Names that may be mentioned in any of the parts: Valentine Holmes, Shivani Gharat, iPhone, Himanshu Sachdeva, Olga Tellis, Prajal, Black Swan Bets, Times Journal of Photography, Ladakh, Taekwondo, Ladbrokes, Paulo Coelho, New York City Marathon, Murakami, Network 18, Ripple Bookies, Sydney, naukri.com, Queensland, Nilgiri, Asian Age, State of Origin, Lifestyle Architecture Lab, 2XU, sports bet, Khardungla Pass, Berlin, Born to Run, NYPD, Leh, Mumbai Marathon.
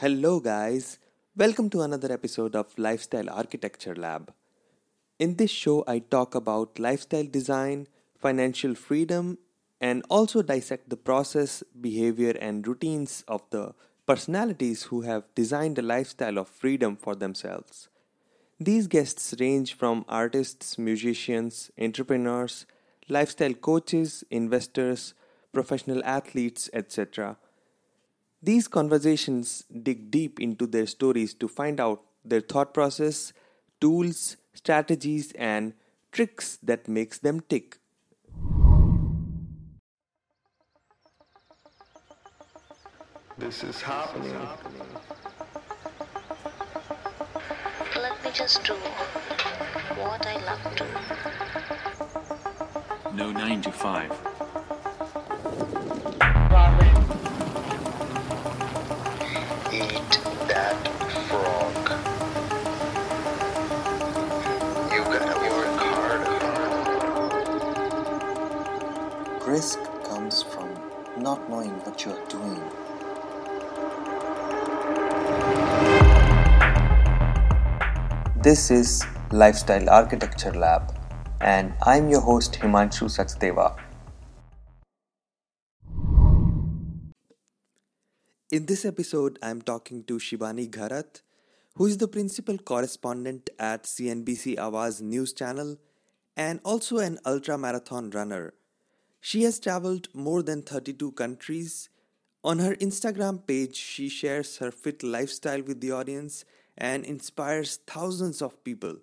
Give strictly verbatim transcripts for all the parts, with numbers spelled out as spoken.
Hello guys, welcome to another episode of Lifestyle Architecture Lab. In this show I talk about lifestyle design, financial freedom and also dissect the process, behavior and routines of the personalities who have designed a lifestyle of freedom for themselves. These guests range from artists, musicians, entrepreneurs, lifestyle coaches, investors, professional athletes, et cetera. These conversations dig deep into their stories to find out their thought process, tools, strategies, and tricks that makes them tick. This is happening. Let me just do what I love to. No nine to five. Eat that frog. You gotta work hard. Risk comes from not knowing what you are doing. This is Lifestyle Architecture Lab, and I'm your host Himanshu Sachdeva. In this episode, I'm talking to Shivani Gharat, who is the principal correspondent at C N B C Awaaz news channel and also an ultra-marathon runner. She has traveled more than thirty-two countries. On her Instagram page, she shares her fit lifestyle with the audience and inspires thousands of people.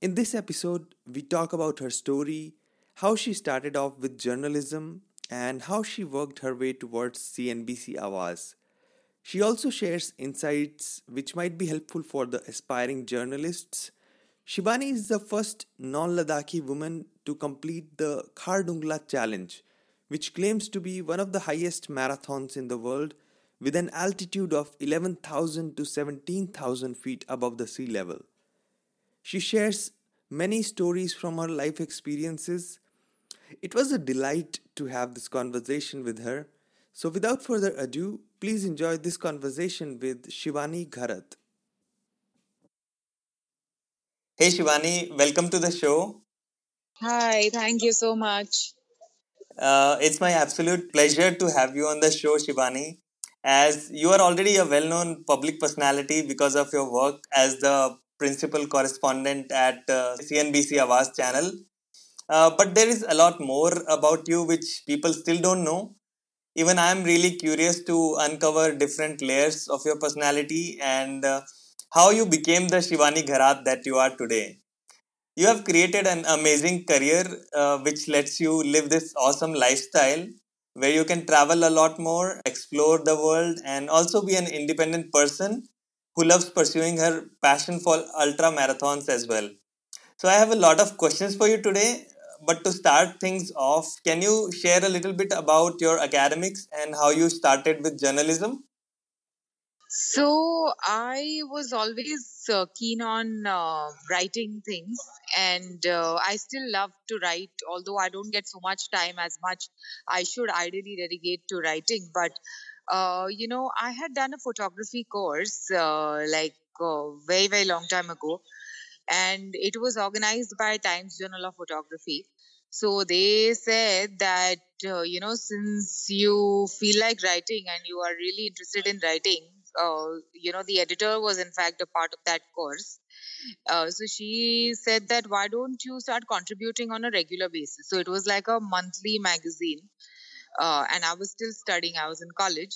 In this episode, we talk about her story, how she started off with journalism, and how she worked her way towards C N B C Awaaz. She also shares insights which might be helpful for the aspiring journalists. Shivani is the first non-Ladakhi woman to complete the Khardungla Challenge, which claims to be one of the highest marathons in the world with an altitude of eleven thousand to seventeen thousand feet above the sea level. She shares many stories from her life experiences. It was a delight to have this conversation with her. So without further ado, please enjoy this conversation with Shivani Gharat. Hey Shivani, welcome to the show. Hi, thank you so much. Uh, it's my absolute pleasure to have you on the show, Shivani, as you are already a well-known public personality because of your work as the principal correspondent at uh, C N B C Awaaz channel. Uh, but there is a lot more about you which people still don't know. Even I am really curious to uncover different layers of your personality and uh, how you became the Shivani Gharat that you are today. You have created an amazing career uh, which lets you live this awesome lifestyle where you can travel a lot more, explore the world and also be an independent person who loves pursuing her passion for ultra marathons as well. So I have a lot of questions for you today, but to start things off, can you share a little bit about your academics and how you started with journalism? So I was always uh, keen on uh, writing things and uh, I still love to write, although I don't get so much time as much I should ideally dedicate to writing. But, uh, you know, I had done a photography course uh, like uh, very, very long time ago. And it was organized by Times Journal of Photography. So they said that, uh, you know, since you feel like writing and you are really interested in writing, uh, you know, the editor was in fact a part of that course. Uh, so she said that, why don't you start contributing on a regular basis? So it was like a monthly magazine. Uh, and I was still studying. I was in college.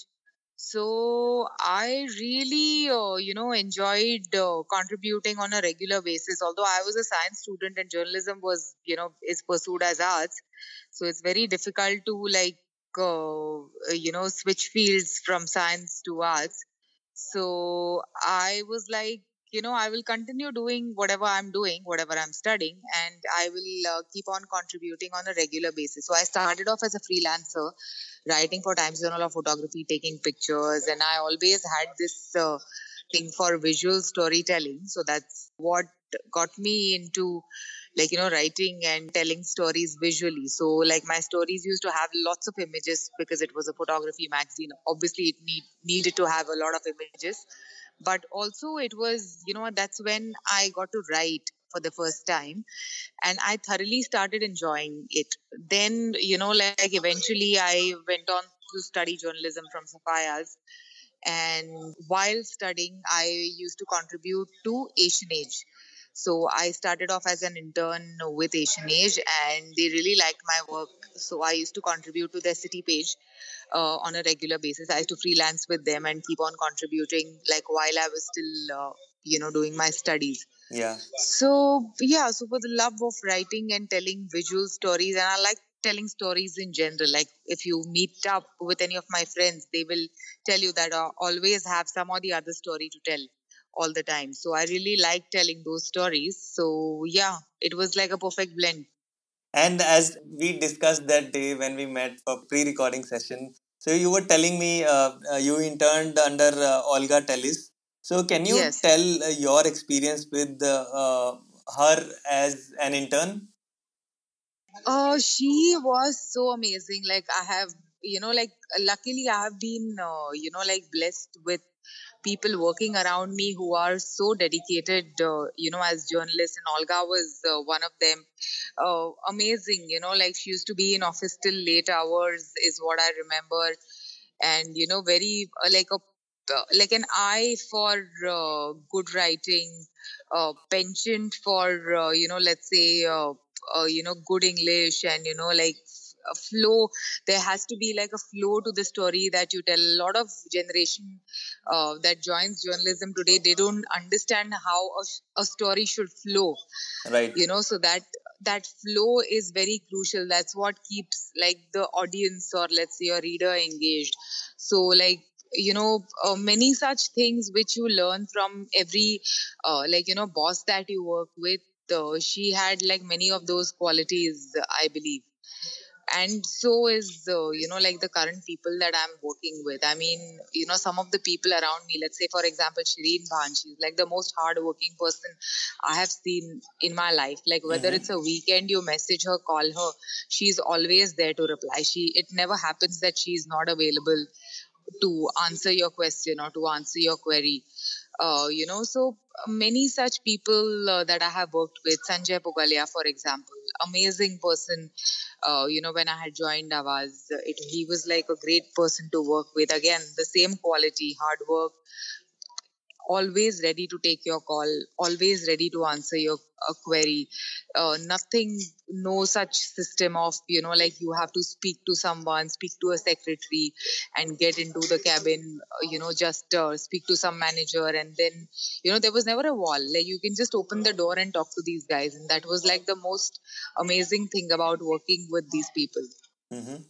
So I really, uh, you know, enjoyed uh, contributing on a regular basis. Although I was a science student and journalism was, you know, is pursued as arts. So it's very difficult to like, uh, you know, switch fields from science to arts. So I was like, you know, I will continue doing whatever I'm doing, whatever I'm studying, and I will uh, keep on contributing on a regular basis. So I started off as a freelancer, writing for Times Journal of Photography, taking pictures, and I always had this uh, thing for visual storytelling. So that's what got me into like, you know, writing and telling stories visually. So like my stories used to have lots of images because it was a photography magazine. Obviously, it need, needed to have a lot of images. But also it was, you know, that's when I got to write for the first time. And I thoroughly started enjoying it. Then, you know, like eventually I went on to study journalism from Sophia's. And while studying, I used to contribute to Asian Age. So I started off as an intern with Asian Age, and they really liked my work. So I used to contribute to their city page uh, on a regular basis. I used to freelance with them and keep on contributing, like while I was still, uh, you know, doing my studies. Yeah. So, yeah, so for the love of writing and telling visual stories, and I like telling stories in general. Like if you meet up with any of my friends, they will tell you that I always have some or the other story to tell all the time. So I really like telling those stories. So yeah, it was like a perfect blend. And as we discussed that day when we met for pre-recording session, so you were telling me uh, you interned under uh, Olga Tellis. So can you yes. tell uh, your experience with uh, her as an intern? Oh, she was so amazing. Like I have, you know, like luckily I have been, uh, you know, like blessed with people working around me who are so dedicated, uh, you know, as journalists. And Olga was uh, one of them. Uh, amazing, you know, like she used to be in office till late hours is what I remember. And, you know, very uh, like a Uh, like an eye for uh, good writing, uh, penchant for, uh, you know, let's say, uh, uh, you know, good English and, you know, like a flow. There has to be like a flow to the story that you tell. A lot of generation uh, that joins journalism today, they don't understand how a, a story should flow. Right. You know, so that that flow is very crucial. That's what keeps like the audience or let's say your reader engaged. So like, you know, uh, many such things which you learn from every, uh, like, you know, boss that you work with. Uh, she had like many of those qualities, I believe. And so is, uh, you know, like the current people that I'm working with. I mean, you know, some of the people around me, let's say, for example, Shireen Bhan, she's like the most hardworking person I have seen in my life. Like whether mm-hmm. it's a weekend, you message her, call her, she's always there to reply. She, it never happens that she's not available to answer your question or to answer your query, uh, you know, so many such people uh, that I have worked with. Sanjay Pugalia, for example, amazing person, uh, you know, when I had joined Awaaz, it, he was like a great person to work with. Again, the same quality, hard work, always ready to take your call, always ready to answer your uh, query. Uh, nothing, no such system of, you know, like you have to speak to someone, speak to a secretary and get into the cabin, uh, you know, just uh, speak to some manager. And then, you know, there was never a wall. Like you can just open the door and talk to these guys. And that was like the most amazing thing about working with these people. Mm-hmm.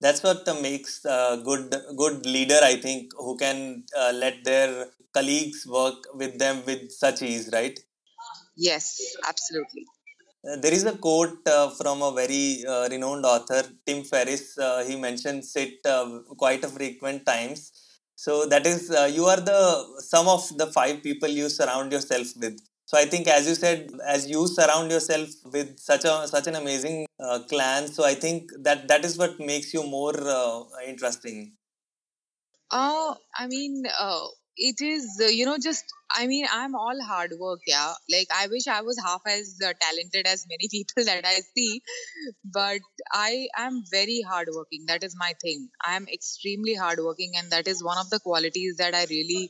That's what makes a good, good leader, I think, who can uh, let their colleagues work with them with such ease, right? Yes, absolutely. Uh, there is a quote uh, from a very uh, renowned author, Tim Ferriss. Uh, he mentions it uh, quite a frequent times. So that is, uh, you are the sum of the five people you surround yourself with. So I think, as you said, as you surround yourself with such a such an amazing uh, clan, so I think that that is what makes you more uh, interesting. Oh, I mean, uh, it is, uh, you know, just, I mean, I'm all hard work, yeah. Like, I wish I was half as uh, talented as many people that I see, but I am very hardworking. That is my thing. I am extremely hardworking, and that is one of the qualities that I really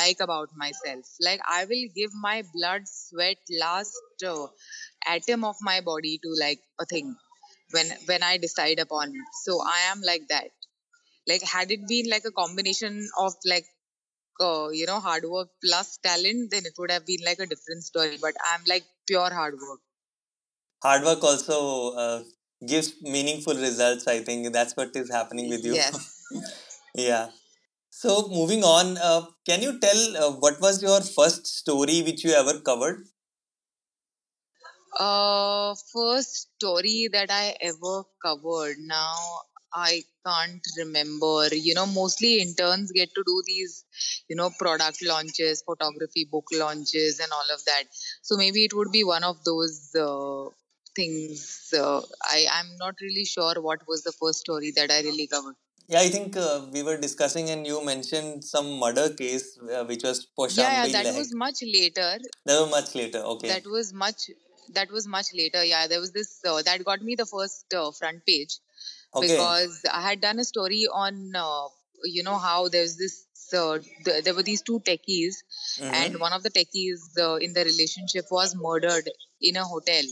like about myself. Like, I will give my blood, sweat, last uh, atom of my body to, like, a thing when when I decide upon it. So, I am like that. Like, had it been, like, a combination of, like, Uh, you know, hard work plus talent, then it would have been like a different story. But I'm like pure hard work. Hard work also uh, gives meaningful results, I think. That's what is happening with you. Yes. Yeah. So moving on, uh, can you tell uh, what was your first story which you ever covered? Uh, first story that I ever covered. Now, I can't remember. You know, mostly interns get to do these, you know, product launches, photography book launches and all of that. So maybe it would be one of those uh, things. Uh, I, I'm not really sure what was the first story that I really covered. Yeah, I think uh, we were discussing and you mentioned some murder case uh, which was Poshambi. Yeah, yeah, that Leh. was much later. That was much later, okay. That was much that was much later, yeah. There was this, uh, that got me the first uh, front page. Okay. Because I had done a story on, uh, you know, how there's this, uh, th- there were these two techies mm-hmm. and one of the techies uh, in the relationship was murdered in a hotel.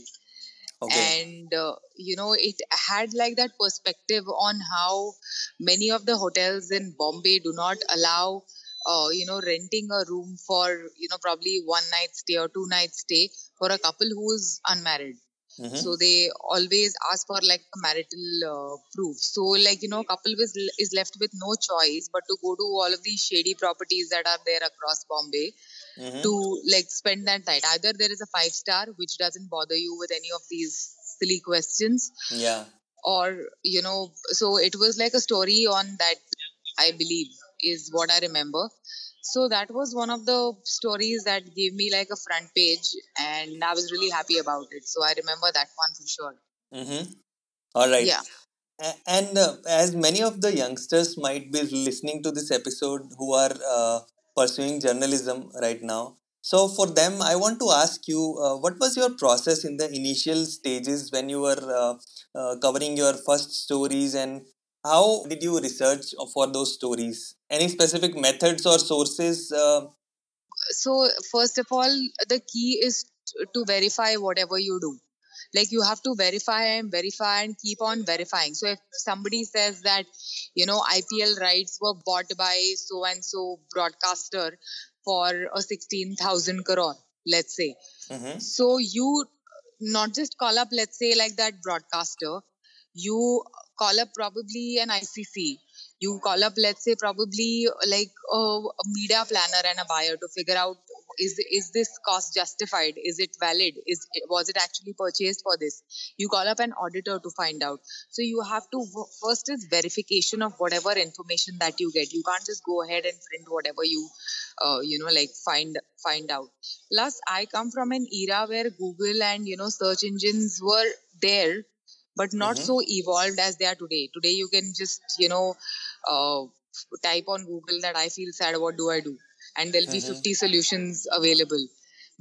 Okay. And, uh, you know, it had like that perspective on how many of the hotels in Bombay do not allow, uh, you know, renting a room for, you know, probably one night stay or two night stay for a couple who is unmarried. Mm-hmm. So they always ask for like a marital uh, proof. So like, you know, a couple is, is left with no choice but to go to all of these shady properties that are there across Bombay. Mm-hmm. To like spend that night. Either there is a five star which doesn't bother you with any of these silly questions. Yeah. Or, you know, so it was like a story on that, I believe, is what I remember. So that was one of the stories that gave me like a front page and I was really happy about it. So I remember that one for sure. Mm-hmm. All right. Yeah. And uh, as many of the youngsters might be listening to this episode who are... Uh, pursuing journalism right now. So for them, I want to ask you, uh, what was your process in the initial stages when you were uh, uh, covering your first stories and how did you research for those stories? Any specific methods or sources? Uh... So first of all, the key is to verify whatever you do. Like you have to verify and verify and keep on verifying. So if somebody says that, you know, I P L rights were bought by so-and-so broadcaster for a sixteen thousand crore, let's say. Mm-hmm. So you not just call up, let's say like that broadcaster, you call up probably an I C C. You call up, let's say probably like a media planner and a buyer to figure out Is is this cost justified? Is it valid? Is was it actually purchased for this? You call up an auditor to find out. So you have to, first is verification of whatever information that you get. You can't just go ahead and print whatever you, uh, you know, like find find out. Plus, I come from an era where Google and, you know, search engines were there, but not mm-hmm. so evolved as they are today. Today, you can just, you know, uh, type on Google that I feel sad, what do I do? And there'll be mm-hmm. fifty solutions available.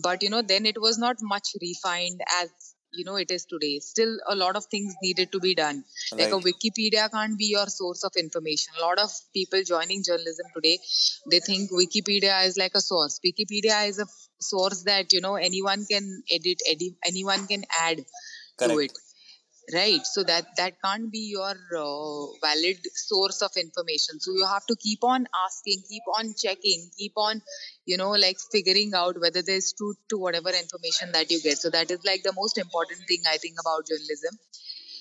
But, you know, then it was not much refined as, you know, it is today. Still, a lot of things needed to be done. Right. Like a Wikipedia can't be your source of information. A lot of people joining journalism today, they think Wikipedia is like a source. Wikipedia is a source that, you know, anyone can edit, edit anyone can add Correct. To it. Right. So that, that can't be your uh, valid source of information. So you have to keep on asking, keep on checking, keep on, you know, like figuring out whether there's truth to whatever information that you get. So that is like the most important thing I think about journalism.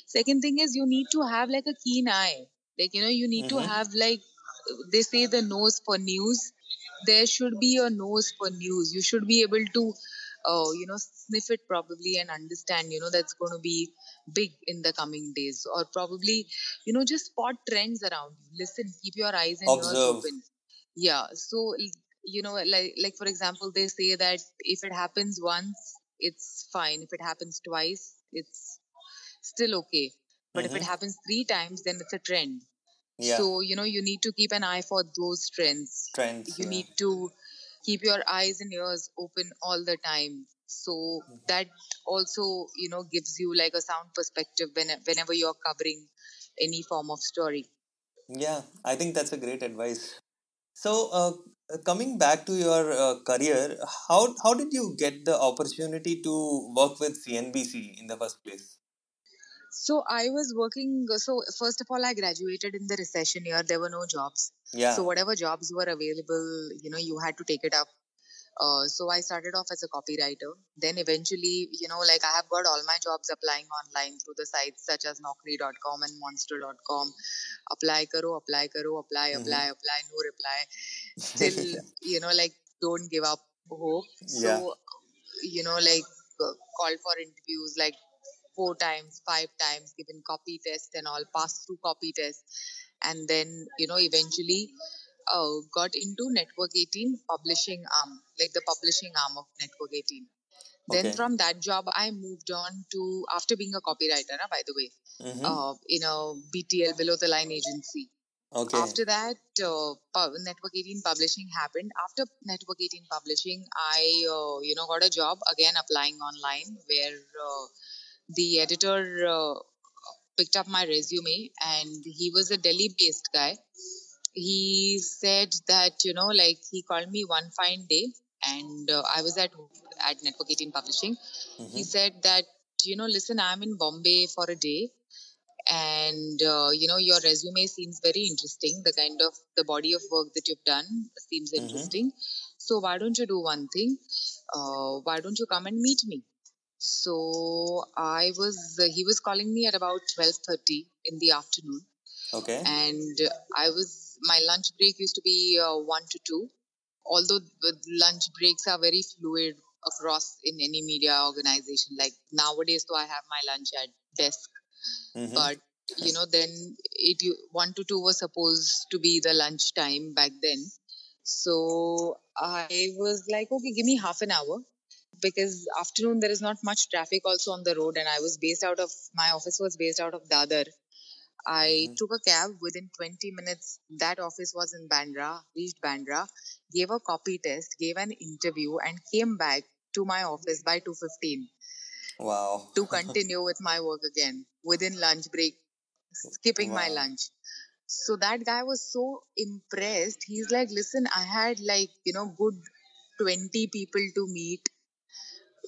Second thing is you need to have like a keen eye. Like, you know, you need mm-hmm. to have like, they say the nose for news. There should be a nose for news. You should be able to, uh, you know, sniff it probably and understand, you know, that's going to be big in the coming days, or probably, you know, just spot trends around you. Listen, keep your eyes and Observe. Ears open. Yeah. So, you know, like, like for example, they say that if it happens once, it's fine. If it happens twice, it's still okay. But mm-hmm. if it happens three times, then it's a trend. Yeah. So, you know, you need to keep an eye for those trends. Trends. You yeah. need to keep your eyes and ears open all the time. So that also, you know, gives you like a sound perspective when, whenever you're covering any form of story. Yeah, I think that's a great advice. So uh, coming back to your uh, career, how, how did you get the opportunity to work with C N B C in the first place? So I was working, so first of all, I graduated in the recession year. There were no jobs. Yeah. So whatever jobs were available, you know, you had to take it up. Uh, so I started off as a copywriter. Then eventually, you know, like I have got all my jobs applying online through the sites such as naukri dot com and monster dot com. Apply karo, apply karo, apply, mm-hmm. apply, apply, no reply. Still, you know, like don't give up hope. So, yeah. you know, like uh, called for interviews like four times, five times, given copy tests and all, passed through copy tests. And then, you know, eventually uh, got into Network eighteen publishing arm, like the publishing arm of Network eighteen. Then okay. from that job, I moved on to, after being a copywriter, na, by the way, mm-hmm. uh, in a B T L, below the line agency. Okay. After that, uh, Network eighteen publishing happened. After Network eighteen publishing, I, uh, you know, got a job, again applying online, where uh, the editor uh, picked up my resume, and he was a Delhi-based guy. He said that, you know, like, he called me one fine day, and uh, I was at at Network eighteen Publishing. Mm-hmm. He said that, you know, listen, I'm in Bombay for a day, and uh, you know, your resume seems very interesting. The kind of the body of work that you've done seems mm-hmm. interesting. So why don't you do one thing? Uh, why don't you come and meet me? So I was. Uh, he was calling me at about twelve thirty in the afternoon. Okay. And I was. My lunch break used to be uh, one to two. Although lunch breaks are very fluid across in any media organization. Like nowadays, so I have my lunch at desk. Mm-hmm. But, you know, then it one to two was supposed to be the lunch time back then. So I was like, okay, give me half an hour. Because afternoon, there is not much traffic also on the road. And I was based out of, my office was based out of Dadar. I mm-hmm. took a cab within twenty minutes. That office was in Bandra, reached Bandra, gave a copy test, gave an interview, and came back to my office by two fifteen. Wow. To continue with my work again within lunch break, skipping wow. my lunch. So that guy was so impressed. He's like, listen, I had like, you know, good twenty people to meet,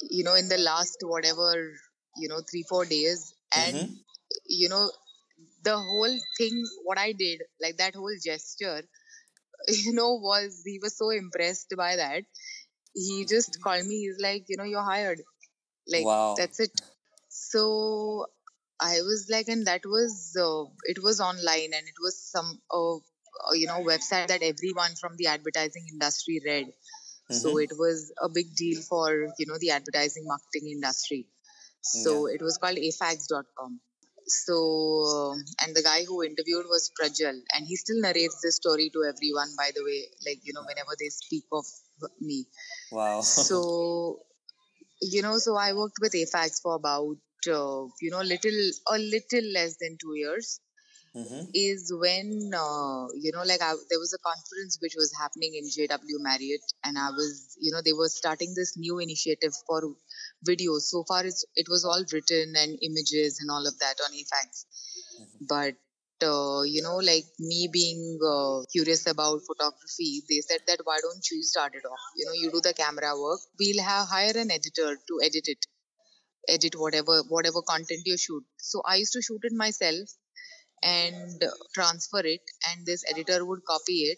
you know, in the last whatever, you know, three, four days. And, mm-hmm. you know, the whole thing, what I did, like that whole gesture, you know, was, he was so impressed by that. He just called me. He's like, you know, you're hired. Like, wow. that's it. So I was like, and that was, uh, it was online, and it was some, uh, uh, you know, website that everyone from the advertising industry read. Mm-hmm. So it was a big deal for, you know, the advertising marketing industry. So yeah. it was called a fax dot com. So, and the guy who interviewed was Prajal, and he still narrates this story to everyone, by the way, like, you know, whenever they speak of me. Wow. So, you know, so I worked with A FAQs for about, uh, you know, little, a little less than two years mm-hmm. is when, uh, you know, like I, there was a conference which was happening in J W Marriott, and I was, you know, they were starting this new initiative for videos. So far, it's, it was all written and images and all of that on A FAQs. Mm-hmm. But, uh, you know, like me being uh, curious about photography, they said that, why don't you start it off? You know, you do the camera work. We'll have hire an editor to edit it, edit whatever whatever content you shoot. So I used to shoot it myself and transfer it, and this editor would copy it.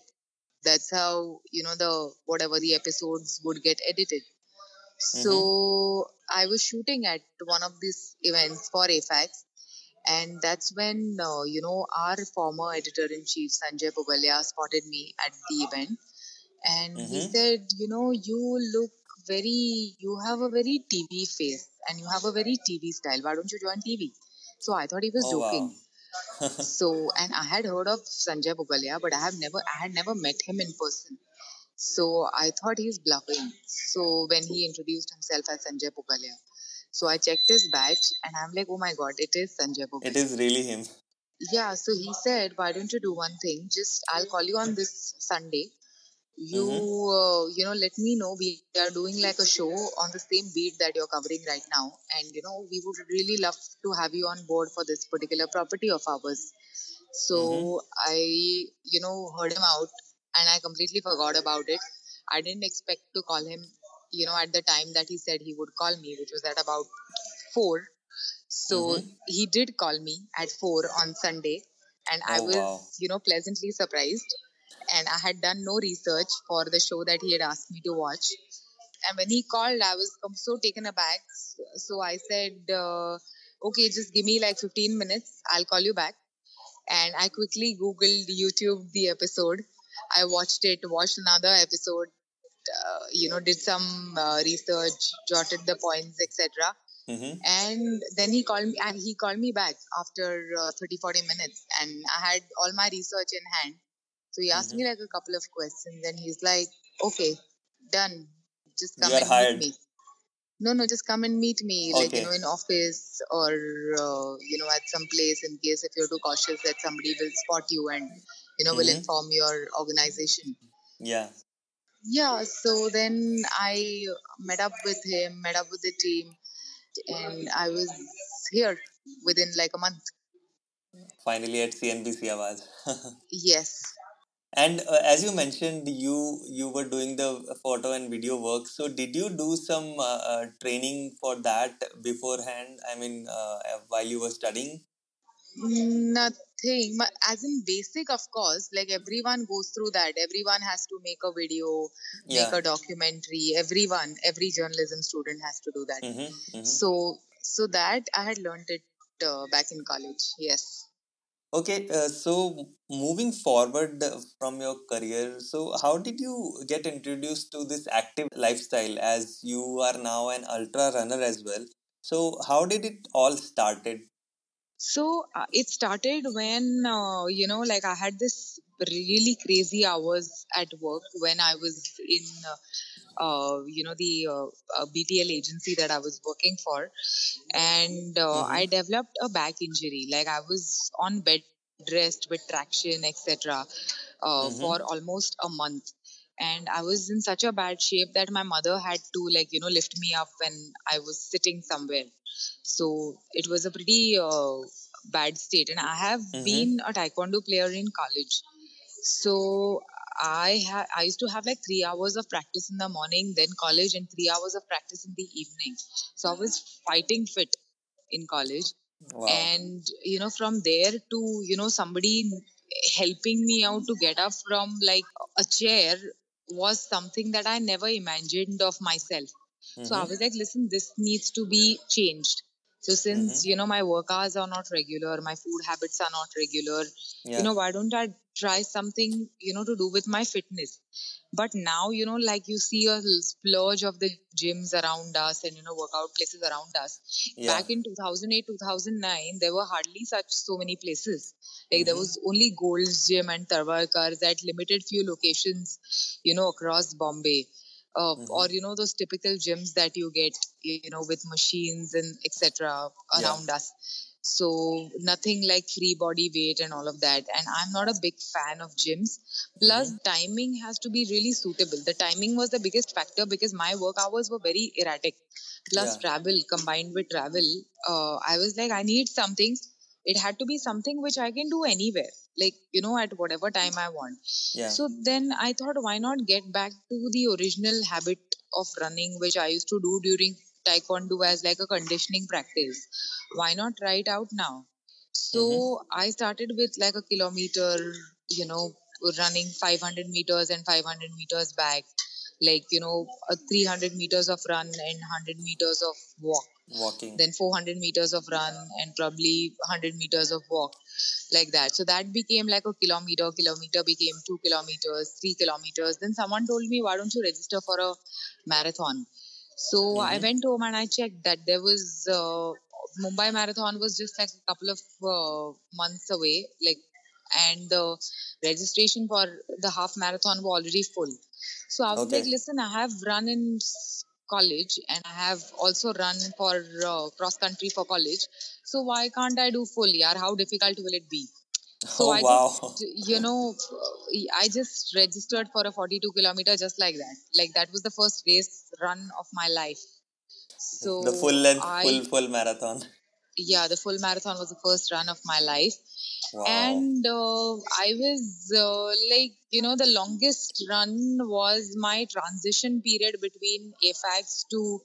That's how, you know, the whatever the episodes would get edited. So mm-hmm. I was shooting at one of these events for A FAQs, and that's when, uh, you know, our former editor-in-chief, Sanjay Pugalia, spotted me at the event. And mm-hmm. he said, you know, you look very, you have a very T V face, and you have a very T V style. Why don't you join T V? So I thought he was oh, joking. Wow. So, and I had heard of Sanjay Pugalia, but I have never, I had never met him in person. So I thought he's bluffing. So when he introduced himself as Sanjay Pugalia, so I checked his badge, and I'm like, oh my God, it is Sanjay Pugalia. It is really him. Yeah. So he said, why don't you do one thing? Just, I'll call you on this Sunday. You, mm-hmm. uh, you know, let me know. We are doing like a show on the same beat that you're covering right now. And, you know, we would really love to have you on board for this particular property of ours. So mm-hmm. I, you know, heard him out. And I completely forgot about it. I didn't expect to call him, you know, at the time that he said he would call me, which was at about four. So mm-hmm. he did call me at four on Sunday. And oh, I was, wow. you know, pleasantly surprised. And I had done no research for the show that he had asked me to watch. And when he called, I was so taken aback. So I said, uh, okay, just give me like fifteen minutes. I'll call you back. And I quickly Googled, YouTube the episode. I watched it, watched another episode, uh, you know, did some uh, research, jotted the points, et cetera. Mm-hmm. And then he called me, and he called me back after uh, thirty, forty minutes, and I had all my research in hand. So he asked mm-hmm. me like a couple of questions, and he's like, okay, done. Just come you and hired. meet me. No, no, just come and meet me, okay. like, you know, in office or, uh, you know, at some place, in case if you're too cautious that somebody will spot you and, you know, mm-hmm. will inform your organization. Yeah. Yeah. So then I met up with him, met up with the team. And I was here within like a month. Finally at C N B C Awaaz. Yes. And uh, as you mentioned, you you were doing the photo and video work. So did you do some uh, uh, training for that beforehand? I mean, uh, while you were studying? Nothing. As in basic, of course, like everyone goes through that. Everyone has to make a video, yeah. make a documentary. Everyone, every journalism student has to do that. Mm-hmm, mm-hmm. So, so that I had learned it uh, back in college. Yes. Okay. Uh, so moving forward from your career, so how did you get introduced to this active lifestyle, as you are now an ultra runner as well? So how did it all started? So uh, it started when, uh, you know, like I had this really crazy hours at work when I was in, uh, uh, you know, the uh, uh, B T L agency that I was working for. And uh, mm-hmm. I developed a back injury. Like I was on bed rest with traction, et cetera, uh, mm-hmm. for almost a month. And I was in such a bad shape that my mother had to, like, you know, lift me up when I was sitting somewhere. So it was a pretty uh, bad state, and I have mm-hmm. been a taekwondo player in college. So I ha- I used to have like three hours of practice in the morning, then college, and three hours of practice in the evening. So I was fighting fit in college. Wow. And, you know, from there to, you know, somebody helping me out to get up from like a chair was something that I never imagined of myself. Mm-hmm. So I was like, listen, this needs to be changed. So since, mm-hmm. you know, my work hours are not regular, my food habits are not regular, yeah. you know, why don't I try something, you know, to do with my fitness? But now, you know, like you see a splurge of the gyms around us and, you know, workout places around us. Yeah. Back in two thousand eight, two thousand nine, there were hardly such so many places. Like mm-hmm. there was only Gold's Gym and Tharawakar at limited few locations, you know, across Bombay. Uh, mm-hmm. Or, you know, those typical gyms that you get, you know, with machines and et cetera around yeah. us. So nothing like free body weight and all of that. And I'm not a big fan of gyms. Plus, mm-hmm. timing has to be really suitable. The timing was the biggest factor because my work hours were very erratic. Plus yeah. travel, combined with travel, uh, I was like, I need something. It had to be something which I can do anywhere, like, you know, at whatever time I want. Yeah. So then I thought, why not get back to the original habit of running, which I used to do during Taekwondo as like a conditioning practice. Why not try it out now? So mm-hmm. I started with like a kilometer, you know, running five hundred meters and five hundred meters back, like, you know, three hundred meters of run and one hundred meters of walk. Walking. Then four hundred meters of run and probably one hundred meters of walk, like that. So that became like a kilometer, kilometer became two kilometers, three kilometers. Then someone told me, why don't you register for a marathon? So mm-hmm. I went home and I checked that there was, uh, Mumbai Marathon was just like a couple of uh, months away, like, and the registration for the half marathon were already full. So I was okay. like, listen, I have run in college and I have also run for uh, cross country for college, so why can't I do full? Yaar, how difficult will it be? So oh, I wow. just, you know, I just registered for a forty-two kilometer just like that. Like that was the first race run of my life. So the full length, I, full full marathon. Yeah, the full marathon was the first run of my life. Wow. And uh, I was uh, like, you know, the longest run was my transition period between afaqs to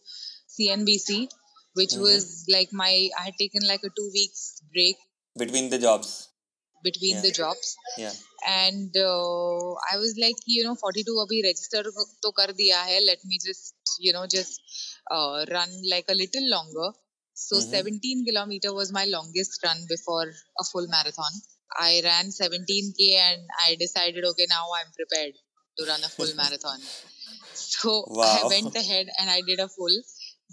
C N B C, which mm-hmm. was like my, I had taken like a two weeks break. Between the jobs. Between yeah. the jobs. Yeah. And uh, I was like, you know, forty-two abhi register to kar diya hai. Let me just, you know, just uh, run like a little longer. So mm-hmm. seventeen kilometer was my longest run before a full marathon. I ran seventeen K and I decided, okay, now I'm prepared to run a full marathon. So wow. I went ahead and I did a full.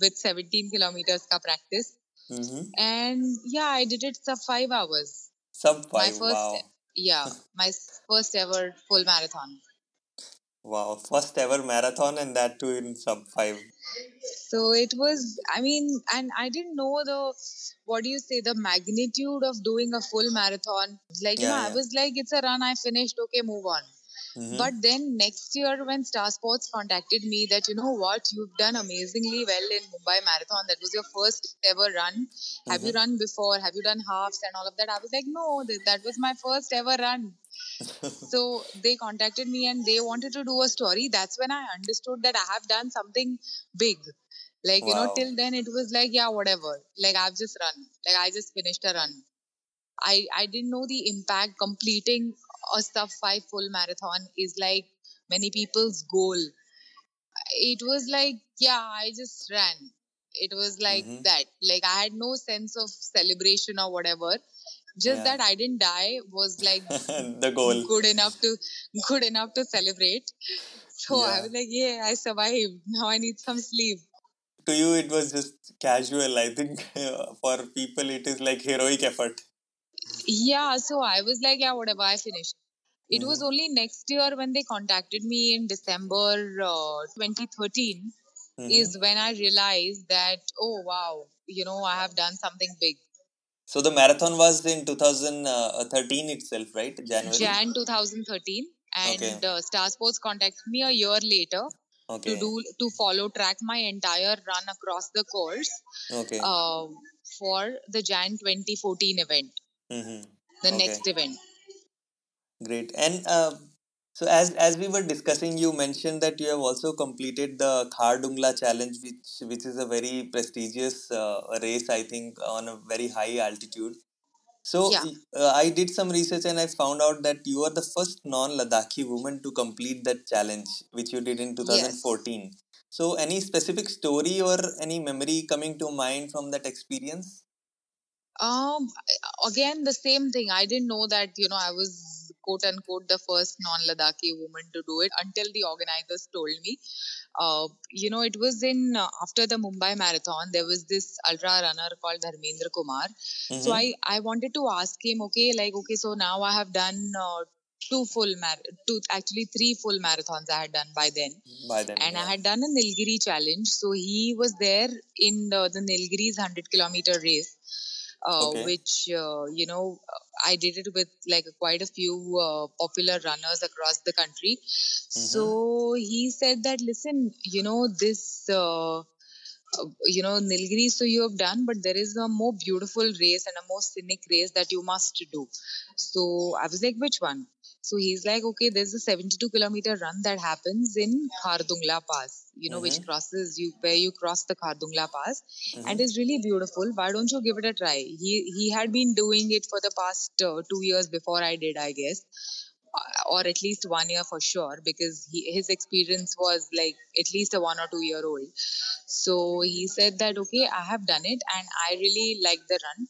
with seventeen kilometers ka practice. Mm-hmm. And yeah, I did it sub five hours. Sub five, my first, wow. Yeah, my first ever full marathon. Wow, first ever marathon, and that too in sub five. So it was, I mean, and I didn't know the, what do you say, the magnitude of doing a full marathon. Like, yeah, you know, yeah. I was like, it's a run, I finished, okay, move on. Mm-hmm. But then next year when Star Sports contacted me that, you know what, you've done amazingly well in Mumbai Marathon. That was your first ever run. Mm-hmm. Have you run before? Have you done halves and all of that? I was like, no, th- that was my first ever run. So they contacted me and they wanted to do a story. That's when I understood that I have done something big. Like, wow. you know, till then it was like, yeah, whatever. Like, I've just run. Like, I just finished a run. I, I didn't know the impact completing a sub five full marathon is like many people's goal. It was like, yeah, I just ran. It was like mm-hmm. that. Like, I had no sense of celebration or whatever. Just yeah. that I didn't die was like the goal. Good enough to good enough to celebrate. So yeah. I was like, yeah, I survived. Now I need some sleep. To you, it was just casual. I think for people, it is like heroic effort. Yeah, so I was like, yeah, whatever, I finished. It mm. was only next year when they contacted me in December uh, twenty thirteen mm-hmm. is when I realized that, oh, wow, you know, I have done something big. So the marathon was in twenty thirteen itself, right? January? Jan twenty thirteen. And okay. uh, Star Sports contacted me a year later. Okay. To do to follow track my entire run across the course okay. uh, for the Jan twenty fourteen event. Mm-hmm. The okay. next event. Great. And uh, so as as we were discussing, you mentioned that you have also completed the Khardungla Challenge, which which is a very prestigious uh, race, I think, on a very high altitude. So yeah. uh, I did some research and I found out that you are the first non-Ladakhi woman to complete that challenge, which you did in twenty fourteen. Yes. So any specific story or any memory coming to mind from that experience? Um, again, the same thing. I didn't know that, you know, I was quote unquote the first non-Ladakhi woman to do it until the organizers told me. Uh, you know, it was in uh, after the Mumbai Marathon, there was this ultra runner called Dharmendra Kumar. Mm-hmm. So I, I wanted to ask him, okay, like, okay, so now I have done uh, two full, mar- two actually three full marathons I had done by then. By then and yeah. I had done a Nilgiri challenge. So he was there in the, the Nilgiri's one hundred kilometer race. Uh, okay. Which, uh, you know, I did it with like quite a few uh, popular runners across the country. Mm-hmm. So he said that, listen, you know, this, uh, you know, Nilgiri, so you have done, but there is a more beautiful race and a more scenic race that you must do. So I was like, which one? So he's like, okay, there's a seventy-two kilometer run that happens in Khardungla Pass, you know, mm-hmm. which crosses you, where you cross the Khardungla Pass, mm-hmm. and it's really beautiful. Why don't you give it a try? He he had been doing it for the past uh, two years before I did, I guess, or at least one year for sure, because he, his experience was like at least a one or two year old. So he said that, okay, I have done it and I really like the run.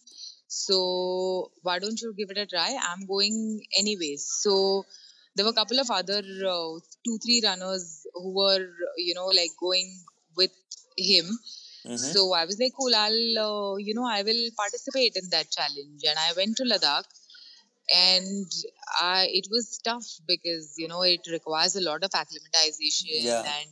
So why don't you give it a try? I'm going anyways. So there were a couple of other uh, two, three runners who were, you know, like going with him. Mm-hmm. So I was like, cool, I'll, uh, you know, I will participate in that challenge. And I went to Ladakh and I, it was tough because, you know, it requires a lot of acclimatization yeah. and,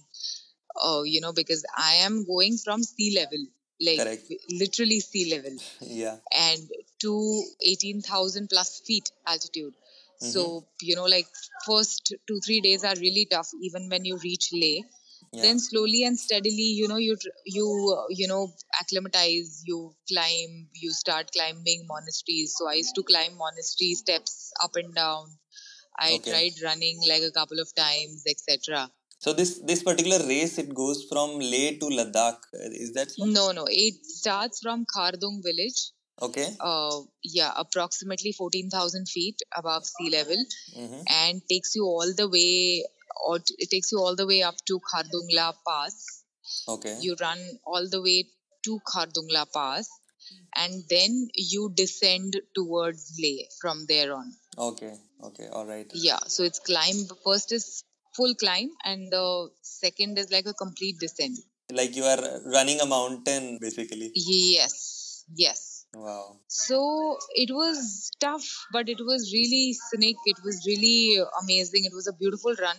uh, you know, because I am going from sea level. Like, correct. Literally sea level. Yeah. And to eighteen thousand plus feet altitude. Mm-hmm. So, you know, like first two, three days are really tough even when you reach Leh. Yeah. Then slowly and steadily, you know, you, you, you know, acclimatize, you climb, you start climbing monasteries. So I used to climb monastery steps up and down. I okay. tried running like a couple of times, et cetera. So this, this particular race, it goes from Leh to Ladakh, is that so? No, no. It starts from Khardung village. Okay. Uh, yeah, approximately fourteen thousand feet above sea level mm-hmm. and takes you all the way, or it takes you all the way up to Khardungla Pass. Okay. You run all the way to Khardungla Pass and then you descend towards Leh from there on. Okay. Okay. All right. Yeah. So it's climb. First is full climb and the second is like a complete descent. like you are running a mountain basically. Yes, yes. Wow. So it was tough, but it was really scenic. It was really amazing. It was a beautiful run.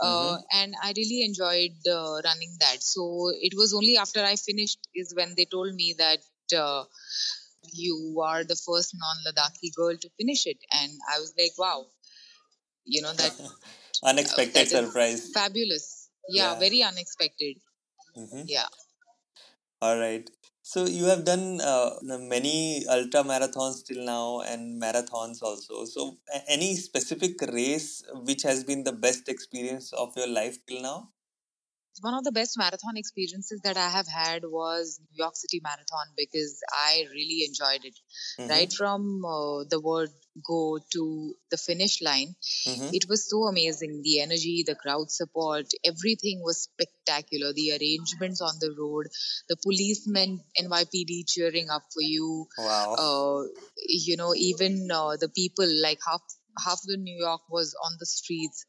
Uh, mm-hmm. And I really enjoyed uh, running that. So it was only after I finished is when they told me that uh, you are the first non-Ladakhi girl to finish it. And I was like, wow, you know, that unexpected uh, that surprise. Fabulous. Yeah, yeah, very unexpected. Mm-hmm. Yeah. All right. So you have done uh, many ultra marathons till now and marathons also. So any specific race which has been the best experience of your life till now? One of the best marathon experiences that I have had was New York City Marathon, because I really enjoyed it. Mm-hmm. Right from uh, the word go to the finish line, mm-hmm. it was so amazing. The energy, the crowd support, everything was spectacular. The arrangements on the road, the policemen, N Y P D cheering up for you. Wow. Uh, you know, even uh, the people, like half half the New York was on the streets.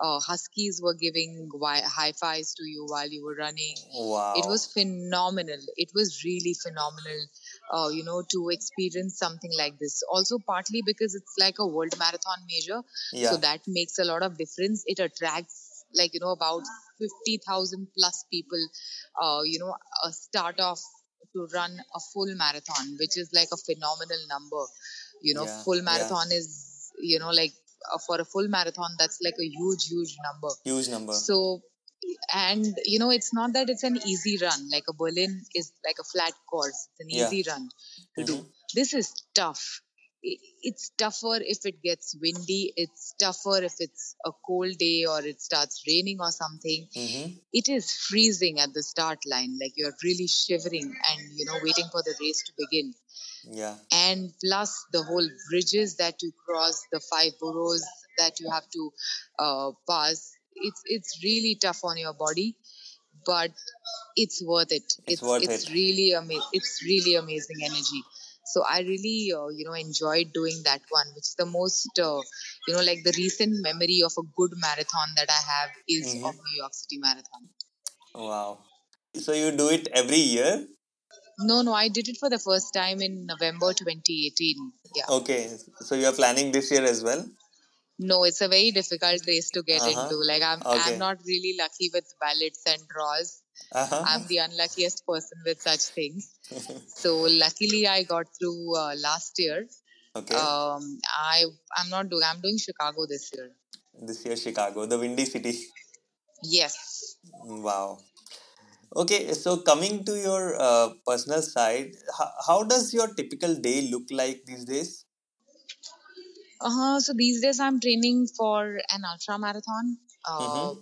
Uh, Huskies were giving high fives to you while you were running. Wow. It was phenomenal. It was really phenomenal, uh, you know, to experience something like this. Also, partly because it's like a world marathon major. Yeah. So that makes a lot of difference. It attracts, like, you know, about fifty thousand plus people, uh, you know, uh, start off to run a full marathon, which is like a phenomenal number. You know, yeah. full marathon yeah. is, you know, like, for a full marathon, that's like a huge, huge number. Huge number. So, and you know, it's not that it's an easy run. Like a Berlin is like a flat course. It's an yeah. easy run to mm-hmm. do. This is tough. It's tougher if it gets windy. It's tougher if it's a cold day or it starts raining or something. Mm-hmm. It is freezing at the start line. Like you're really shivering and, you know, waiting for the race to begin. Yeah. And plus the whole bridges that you cross, the five boroughs that you have to uh, pass, it's it's really tough on your body, but it's worth it. It's it's, worth it's it. really amazing. It's really amazing energy. So I really uh, you know enjoyed doing that one, which is the most uh, you know like the recent memory of a good marathon that I have is mm-hmm. of New York City Marathon. Wow! So you do it every year? No, no, I did it for the first time in November twenty eighteen. Yeah. Okay, so you are planning this year as well? No, it's a very difficult race to get uh-huh. into. Like I'm, okay. I'm not really lucky with ballots and draws. Uh-huh. I'm the unluckiest person with such things. So luckily, I got through uh, last year. Okay. Um, I, I'm not doing. I'm doing Chicago this year. This year, Chicago, the windy city. Yes. Wow. Okay, so coming to your uh, personal side, how, how does your typical day look like these days? Uh, so these days I'm training for an ultra marathon. Uh, mm-hmm.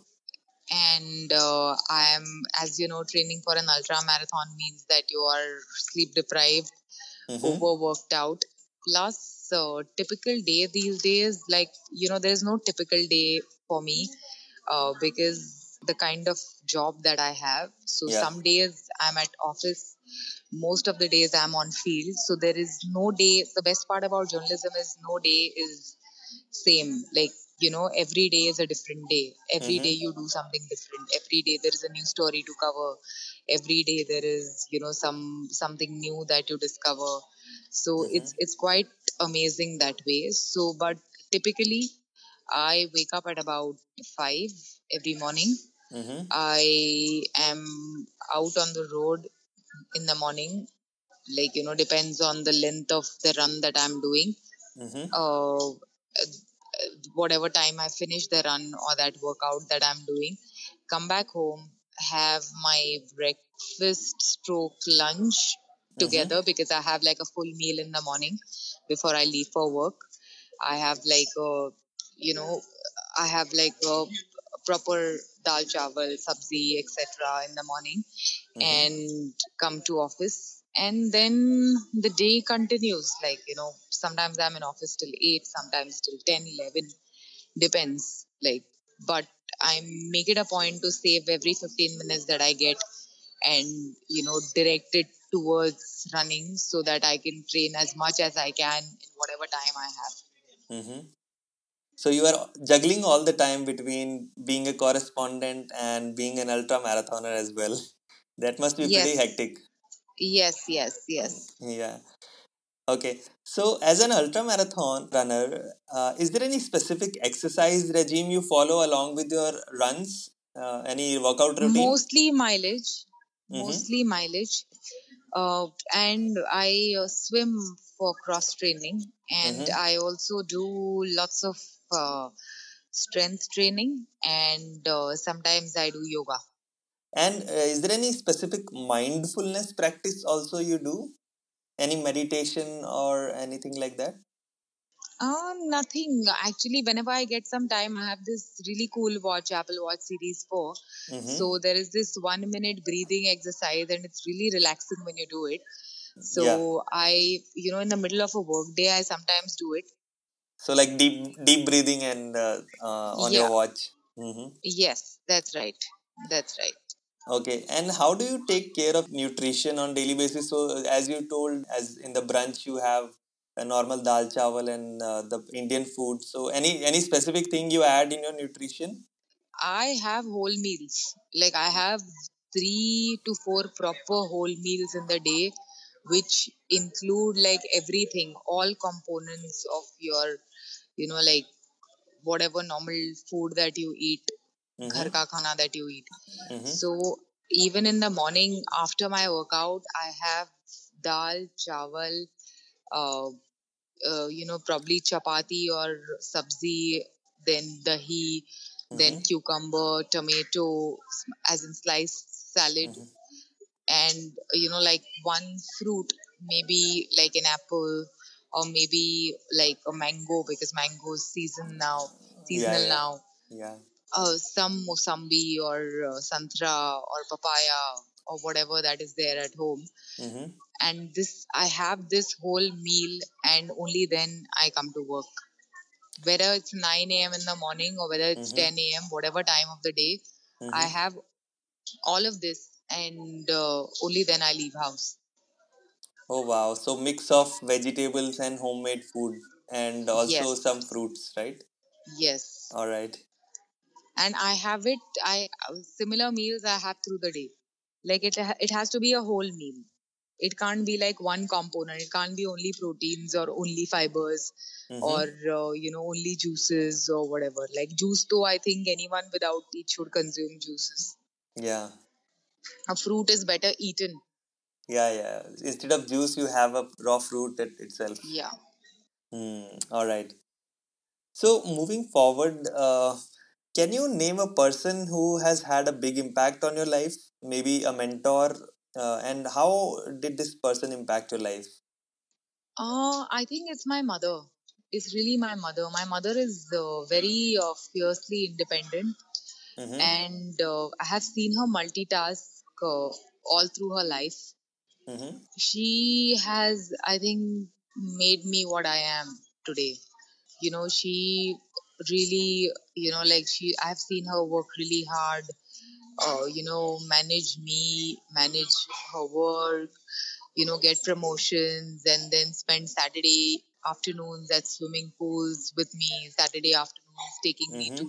And uh, I'm, as you know, training for an ultra marathon means that you are sleep deprived, mm-hmm. overworked out. Plus, uh, typical day these days, like, you know, there's no typical day for me uh, because the kind of job that I have. So yeah. some days I'm at office. Most of the days I'm on field. So there is no day. The best part about journalism is no day is same. Like, you know, every day is a different day. Every mm-hmm. day you do something different. Every day there is a new story to cover. Every day there is, you know, some something new that you discover. So mm-hmm. it's it's quite amazing that way. So, but typically I wake up at about five every morning. Mm-hmm. I am out on the road in the morning, like, you know, depends on the length of the run that I'm doing. Mm-hmm. Uh, whatever time I finish the run or that workout that I'm doing, come back home, have my breakfast stroke lunch mm-hmm. together, because I have like a full meal in the morning before I leave for work. I have like a, you know, I have like a proper dal chawal, sabzi, et cetera in the morning mm-hmm. and come to office, and then the day continues. Like, you know, sometimes I'm in office till eight, sometimes till ten, eleven, depends. Like, but I make it a point to save every fifteen minutes that I get and, you know, direct it towards running so that I can train as much as I can in whatever time I have. Mm-hmm. So you are juggling all the time between being a correspondent and being an ultra marathoner as well. That must be yes. pretty hectic. Yes, yes, yes. Yeah. Okay. So, as an ultra-marathon runner, uh, is there any specific exercise regime you follow along with your runs? Uh, any workout routine? Mostly mileage. Mm-hmm. Mostly mileage. Uh, and I uh, swim for cross-training. And mm-hmm. I also do lots of uh, strength training. And uh, sometimes I do yoga. And uh, is there any specific mindfulness practice also you do? Any meditation or anything like that? Uh, nothing. Actually, whenever I get some time, I have this really cool watch, Apple Watch Series four. Mm-hmm. So there is this one minute breathing exercise and it's really relaxing when you do it. So yeah. I, you know, in the middle of a work day, I sometimes do it. So like deep deep breathing and uh, uh, on yeah. your watch. Mm-hmm. Yes, that's right. That's right. Okay, and how do you take care of nutrition on daily basis? So, as you told, as in the brunch, you have a normal dal chawal and uh, the Indian food. So, any any specific thing you add in your nutrition? I have whole meals. Like, I have three to four proper whole meals in the day, which include, like, everything, all components of your, you know, like, whatever normal food that you eat. Mm-hmm. Ghar ka khana that you eat. Mm-hmm. So even in the morning after my workout, I have dal, chawal, uh, uh, you know, probably chapati or sabzi, then dahi, mm-hmm. then cucumber, tomato, as in sliced salad. Mm-hmm. And, you know, like one fruit, maybe like an apple or maybe like a mango because mango is season now, seasonal yeah, yeah. now. Yeah. Uh, some mosambi or uh, santra or papaya or whatever that is there at home. Mm-hmm. And this, I have this whole meal and only then I come to work. Whether it's nine a.m. in the morning or whether it's mm-hmm. ten a.m., whatever time of the day, mm-hmm. I have all of this and uh, only then I leave house. Oh, wow. So mix of vegetables and homemade food and also yes. some fruits, right? Yes. All right. And I have it, I similar meals I have through the day. Like it it has to be a whole meal. It can't be like one component. It can't be only proteins or only fibers mm-hmm. or, uh, you know, only juices or whatever. Like juice though, I think anyone without teeth should consume juices. Yeah. A fruit is better eaten. Yeah, yeah. Instead of juice, you have a raw fruit itself. Yeah. Mm, all right. So moving forward... Uh, Can you name a person who has had a big impact on your life? Maybe a mentor? Uh, and how did this person impact your life? Uh, I think it's my mother. It's really my mother. My mother is uh, very uh, fiercely independent. Mm-hmm. And uh, I have seen her multitask uh, all through her life. Mm-hmm. She has, I think, made me what I am today. You know, she... really, you know, like she, I've seen her work really hard, uh, you know, manage me, manage her work, you know, get promotions and then spend Saturday afternoons at swimming pools with me, Saturday afternoons taking mm-hmm. me to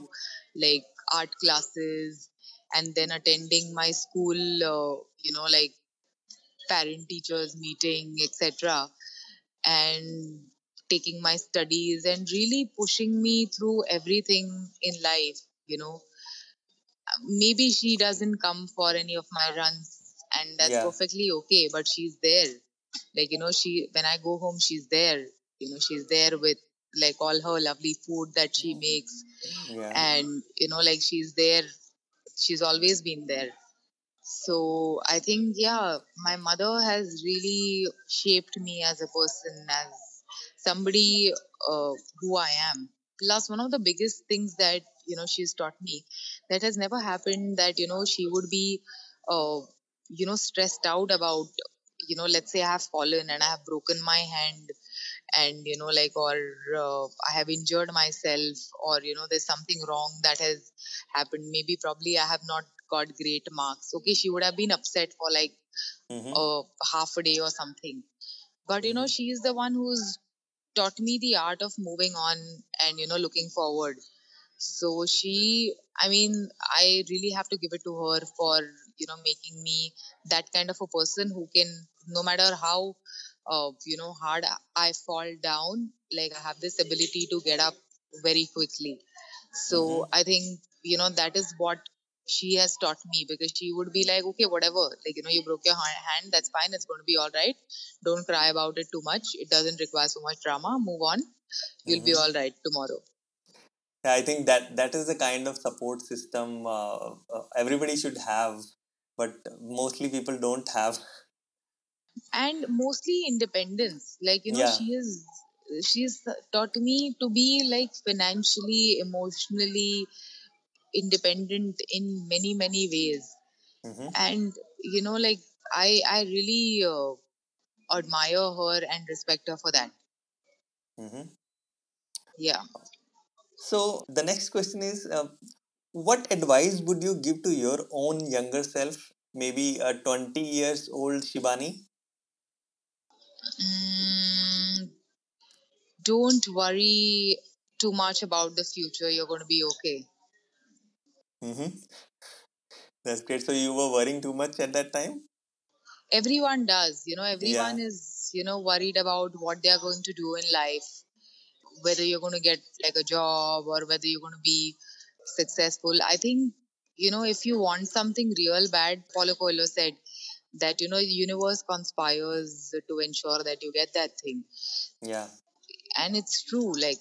like art classes and then attending my school, uh, you know, like parent teachers meeting, et cetera. And taking my studies and really pushing me through everything in life, you know. Maybe she doesn't come for any of my runs and that's yeah. perfectly okay, but she's there. Like, you know, she when I go home, she's there. You know, she's there with like all her lovely food that she makes. Yeah. And, you know, like she's there. She's always been there. So I think, yeah, my mother has really shaped me as a person, as somebody uh, who I am. Plus, one of the biggest things that, you know, she's taught me that has never happened that, you know, she would be, uh, you know, stressed out about, you know, let's say I have fallen and I have broken my hand and, you know, like, or uh, I have injured myself or, you know, there's something wrong that has happened. Maybe probably I have not got great marks. Okay, she would have been upset for like mm-hmm. uh, half a day or something. But, you know, she is the one who's taught me the art of moving on and, you know, looking forward. So she I mean, I really have to give it to her for, you know, making me that kind of a person who can, no matter how, uh, you know, hard I fall down, like I have this ability to get up very quickly. So mm-hmm. I think, you know, that is what she has taught me, because she would be like, okay, whatever, like, you know, you broke your hand, that's fine, it's going to be all right. Don't cry about it too much. It doesn't require so much drama. Move on. You'll mm-hmm. be all right tomorrow. I think that that is the kind of support system uh, everybody should have, but mostly people don't have. And mostly independence. Like, you know, yeah. she is, she's taught me to be like financially, emotionally independent in many, many ways. Mm-hmm. And, you know, like I, I really uh, admire her and respect her for that. Mm-hmm. Yeah. So the next question is, uh, what advice would you give to your own younger self, maybe a twenty years old Shivani? Mm, don't worry too much about the future. You're going to be okay. Mm-hmm. That's great. So you were worrying too much at that time? Everyone does. You know, everyone yeah. is, you know, worried about what they are going to do in life. Whether you're going to get like a job or whether you're going to be successful. I think, you know, if you want something real bad, Paulo Coelho said that, you know, the universe conspires to ensure that you get that thing. Yeah. And it's true. Like,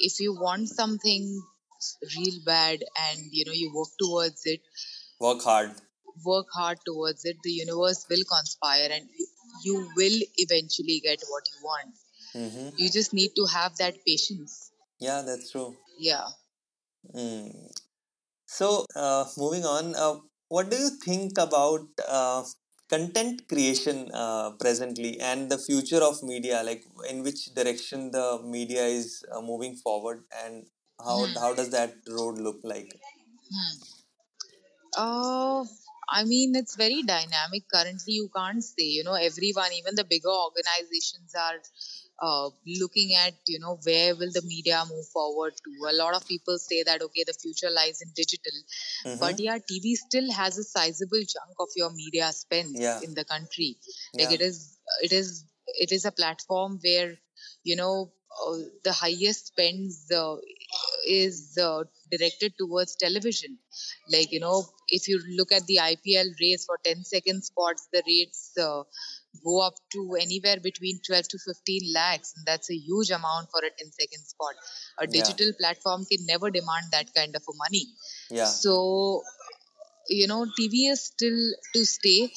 if you want something real bad and, you know, you work towards it. Work hard. Work hard towards it. The universe will conspire and you will eventually get what you want. Mm-hmm. You just need to have that patience. Yeah, that's true. Yeah. Mm. So, uh, moving on, uh, what do you think about uh, content creation uh, presently and the future of media? Like, in which direction the media is uh, moving forward, and how mm. how does that road look like? Oh. Mm. Uh... I mean, it's very dynamic. Currently, you can't say, you know, everyone, even the bigger organizations are uh, looking at, you know, where will the media move forward to. A lot of people say that, okay, the future lies in digital. Mm-hmm. But yeah, T V still has a sizable chunk of your media spend yeah. in the country. Like yeah. it is, it is, it is a platform where, you know, uh, the highest spends uh, is uh, directed towards television. Like, you know, if you look at the I P L race for ten second spots, the rates uh, go up to anywhere between twelve to fifteen lakhs. And that's a huge amount for a ten second spot. A digital yeah. platform can never demand that kind of money. Yeah. So, you know, T V is still to stay.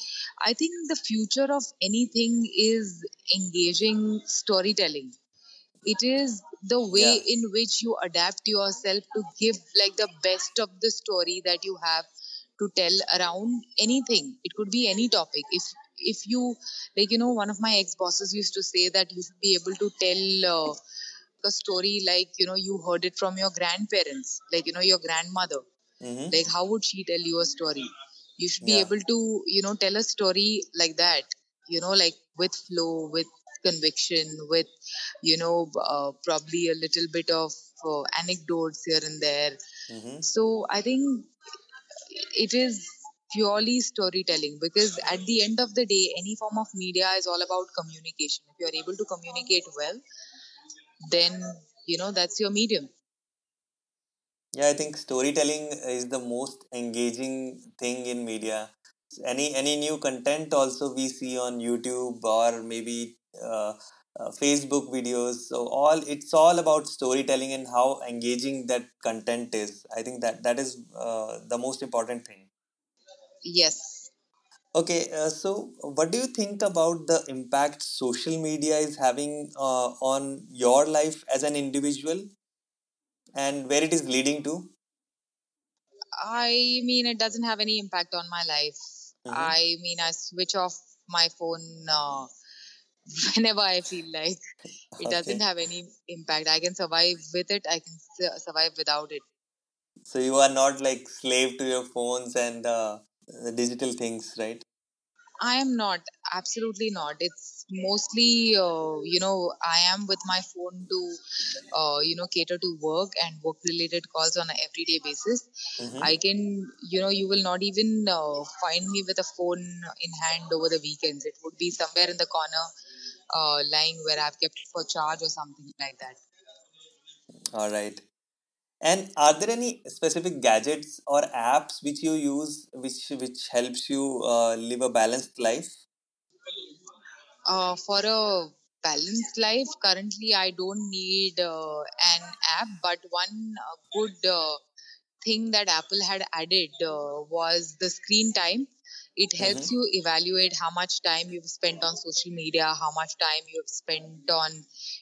I think the future of anything is engaging storytelling. It is the way yeah. in which you adapt yourself to give like the best of the story that you have to tell around anything. It could be any topic. If if you, like, you know, one of my ex-bosses used to say that you should be able to tell uh, a story like, you know, you heard it from your grandparents, like, you know, your grandmother. Mm-hmm. Like, how would she tell you a story? You should be yeah. able to, you know, tell a story like that, you know, like with flow, with conviction, with, you know, uh, probably a little bit of uh, anecdotes here and there. Mm-hmm. So I think it is purely storytelling, because at the end of the day, any form of media is all about communication. If you are able to communicate well, then, you know, that's your medium. Yeah, I think storytelling is the most engaging thing in media. Any, any new content also we see on YouTube or maybe Uh, uh, Facebook videos, so all it's all about storytelling and how engaging that content is. I think that that is uh, the most important thing. Yes. Okay, uh, so what do you think about the impact social media is having uh, on your life as an individual and where it is leading to? I mean, it doesn't have any impact on my life. Mm-hmm. I mean, I switch off my phone uh, whenever I feel like it doesn't okay. have any impact. I can survive with it. I can su- survive without it. So you are not like slave to your phones and uh, the digital things, right? I am not. absolutely not. It's mostly, uh, you know, I am with my phone to, uh, you know, cater to work and work-related calls on an everyday basis. Mm-hmm. I can, you know, you will not even uh, find me with a phone in hand over the weekends. It would be somewhere in the corner, uh, lying where I've kept it for charge or something like that. All right. And are there any specific gadgets or apps which you use which which helps you uh, live a balanced life? Uh, for a balanced life, currently I don't need uh, an app, but one good uh, thing that Apple had added uh, was the screen time. It helps mm-hmm. you evaluate how much time you've spent on social media, how much time you've spent on,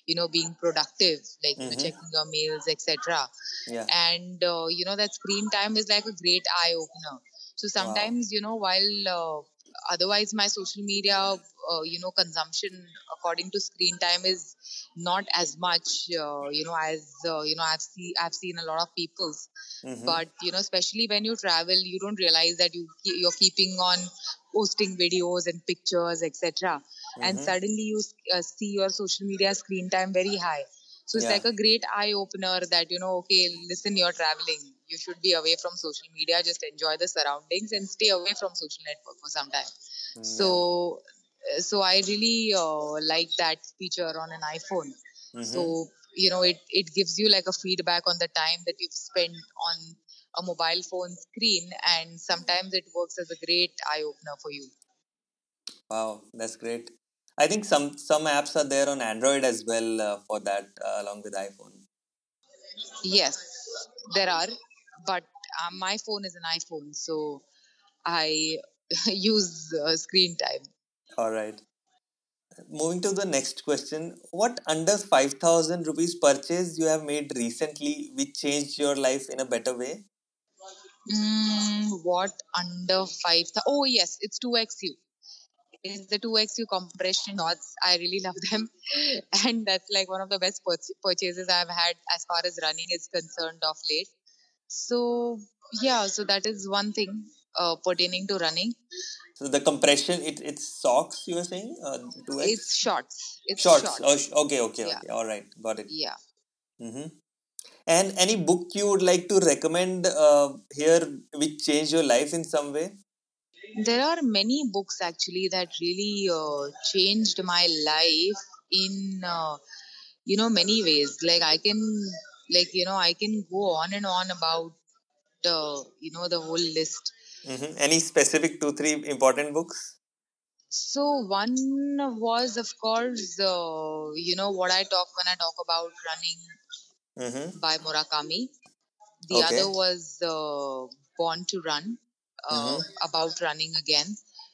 you know, being productive, like mm-hmm. you know, checking your mails, et cetera. Yeah. And, uh, you know, that screen time is like a great eye-opener. So sometimes, wow. you know, while uh, otherwise my social media, uh, you know, consumption according to screen time is not as much, uh, you know, as, uh, you know, I've, see, I've seen a lot of people's. Mm-hmm. But, you know, especially when you travel, you don't realize that you, you're keeping on posting videos and pictures, et cetera. Mm-hmm. And suddenly you uh, see your social media screen time very high. So it's yeah. like a great eye-opener that, you know, okay, listen, you're traveling. You should be away from social media. Just enjoy the surroundings and stay away from social network for some time. Mm-hmm. So, so I really uh, like that feature on an iPhone. Mm-hmm. So, you know, it, it gives you like a feedback on the time that you've spent on a mobile phone screen, and sometimes it works as a great eye-opener for you. Wow, that's great. I think some, some apps are there on Android as well uh, for that uh, along with iPhone. Yes, there are, but uh, my phone is an iPhone, so I use uh, screen time. All right. Moving to the next question, what under five thousand rupees purchase you have made recently which changed your life in a better way? Mm, what under five thousand? Oh yes, it's two X U. It's the two X U compression knots. I really love them. And that's like one of the best purchases I've had as far as running is concerned of late. So yeah, so that is one thing uh, pertaining to running. So the compression, it, it's socks you were saying? Uh, it's shorts. It's shorts. shorts. Oh, okay, okay, yeah. okay. All right. Got it. Yeah. Mm-hmm. And any book you would like to recommend uh, here which changed your life in some way? There are many books actually that really uh, changed my life in, uh, you know, many ways. Like I can, like, you know, I can go on and on about, uh, you know, the whole list. Mm-hmm. Any specific two, three important books? So one was, of course, uh, you know, what I talk when I talk about running mm-hmm. by Murakami. The okay. other was uh, Born to Run. Uh, mm-hmm. About running again.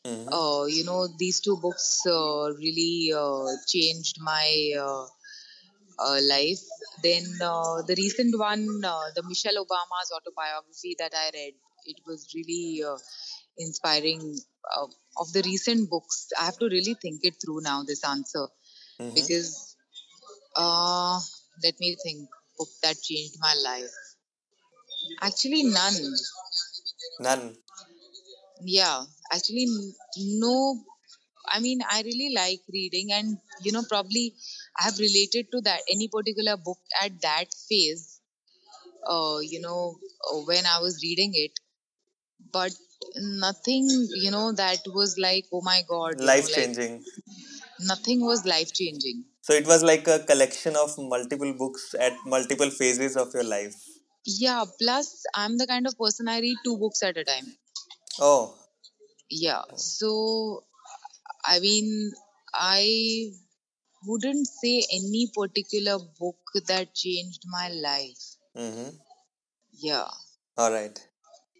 Mm-hmm. Uh, you know, these two books uh, really uh, changed my uh, uh, life. Then uh, the recent one, uh, the Michelle Obama's autobiography that I read, it was really uh, inspiring. Uh, of the recent books, I have to really think it through now, this answer. Mm-hmm. Because, uh, let me think, book that changed my life. Actually, none. None. Yeah, actually, no, I mean, I really like reading and, you know, probably I have related to that, any particular book at that phase, uh, you know, when I was reading it, but nothing, you know, that was like, oh my God. Life-changing. Know, like, nothing was life-changing. So it was like a collection of multiple books at multiple phases of your life. Yeah, plus I'm the kind of person I read two books at a time. Oh. Yeah, so, I mean, I wouldn't say any particular book that changed my life. Mm-hmm. Yeah. All right.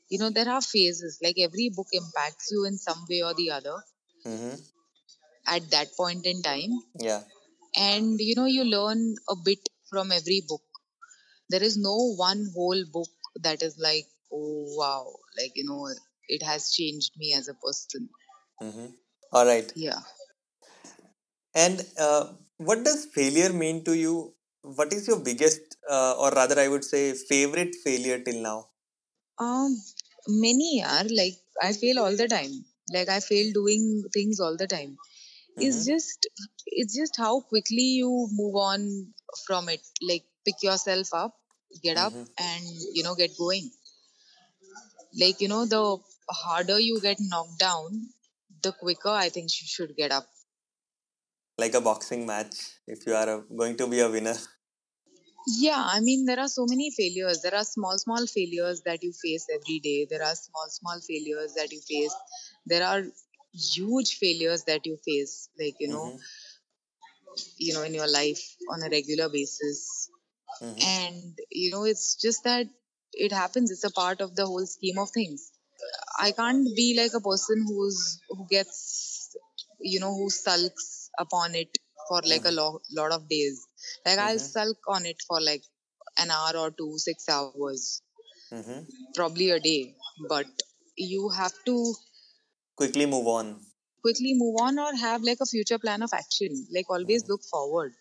You know, there are phases, like every book impacts you in some way or the other mm-hmm. at that point in time. Yeah. And, you know, you learn a bit from every book. There is no one whole book that is like, oh, wow, like, you know, it has changed me as a person. Mm-hmm. All right. Yeah. And uh, what does failure mean to you? What is your biggest, uh, or rather I would say, favorite failure till now? Um, many are like, I fail all the time. like I fail doing things all the time. Mm-hmm. It's just, it's just how quickly you move on from it. Like pick yourself up, get mm-hmm. up and, you know, get going. Like, you know, the harder you get knocked down, the quicker I think you should get up. Like a boxing match, if you are a, going to be a winner. Yeah, I mean, there are so many failures. There are small, small failures that you face every day. There are small, small failures that you face. There are huge failures that you face, like, you know, mm-hmm. you know, in your life on a regular basis. Mm-hmm. And, you know, it's just that it happens. It's a part of the whole scheme of things. I can't be like a person who's who gets, you know, who sulks upon it for like mm-hmm. a lo- lot of days. Like mm-hmm. I'll sulk on it for like an hour or two, six hours, mm-hmm. probably a day. But you have to quickly move on. Quickly move on or have like a future plan of action. Like always mm-hmm. look forward.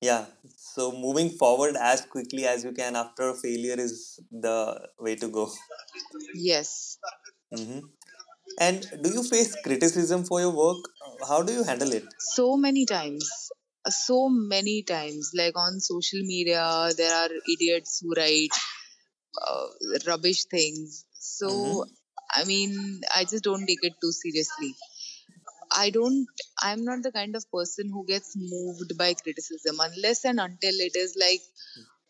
Yeah. So moving forward as quickly as you can after failure is the way to go. Yes. Mm-hmm. And do you face criticism for your work? How do you handle it? So many times. So many times. Like on social media, there are idiots who write uh, rubbish things. So, mm-hmm. I mean, I just don't take it too seriously. I don't, I'm not the kind of person who gets moved by criticism unless and until it is like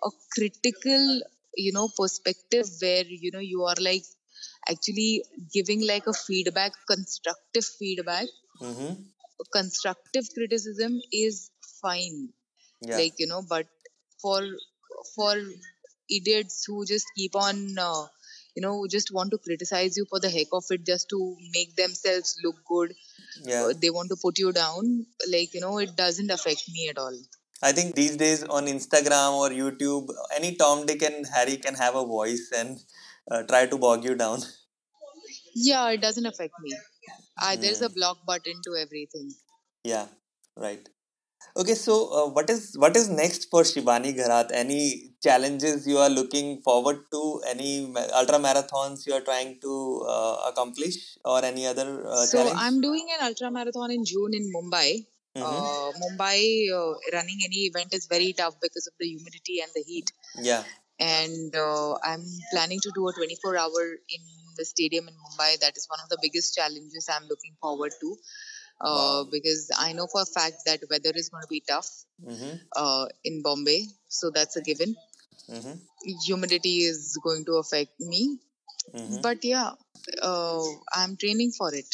a critical, you know, perspective where, you know, you are like actually giving like a feedback, constructive feedback. Mm-hmm. Constructive criticism is fine. Yeah. Like, you know, but for, for idiots who just keep on, uh, you know, who just want to criticize you for the heck of it just to make themselves look good. Yeah. They want to put you down. Like, you know, it doesn't affect me at all. I think these days on Instagram or YouTube, any Tom, Dick and Harry can have a voice and uh, try to bog you down. Yeah, it doesn't affect me. Uh, mm. There's a block button to everything. Yeah, right. Okay, so uh, what is what is next for Shivani Gharat? Any challenges you are looking forward to? Any ultra marathons you are trying to uh, accomplish, or any other uh, so challenge? So I'm doing an ultra marathon in June in Mumbai. Mm-hmm. Uh, Mumbai uh, running any event is very tough because of the humidity and the heat. Yeah. And uh, I'm planning to do a twenty-four hour in the stadium in Mumbai. That is one of the biggest challenges I'm looking forward to. Uh, wow. Because I know for a fact that weather is going to be tough mm-hmm. uh, in Bombay. So that's a given. Mm-hmm. Humidity is going to affect me. Mm-hmm. But yeah, uh, I'm training for it.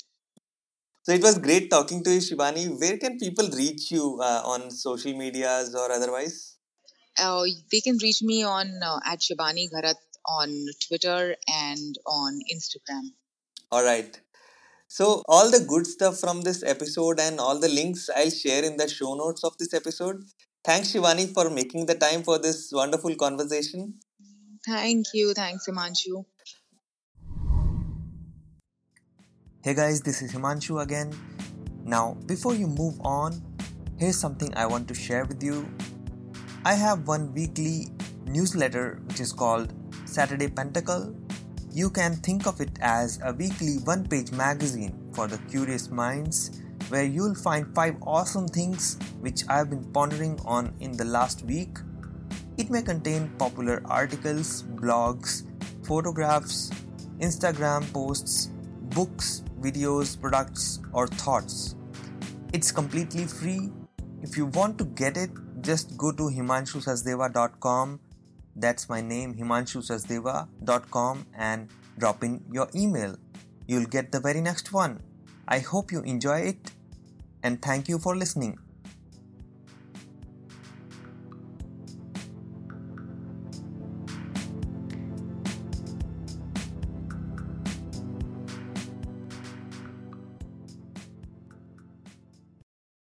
So it was great talking to you, Shivani. Where can people reach you uh, on social medias or otherwise? Uh, they can reach me on uh, at Shivani Gharat on Twitter and on Instagram. All right. So all the good stuff from this episode and all the links I'll share in the show notes of this episode. Thanks Shivani for making the time for this wonderful conversation. Thank you. Thanks Himanshu. Hey guys, this is Himanshu again. Now before you move on, here's something I want to share with you. I have one weekly newsletter which is called Saturday Pentacle. You can think of it as a weekly one-page magazine for the curious minds where you'll find five awesome things which I've been pondering on in the last week. It may contain popular articles, blogs, photographs, Instagram posts, books, videos, products, or thoughts. It's completely free. If you want to get it, just go to himanshu sachdeva dot com. That's my name, himanshu sachdeva dot com, and drop in your email. You'll get the very next one. I hope you enjoy it and thank you for listening.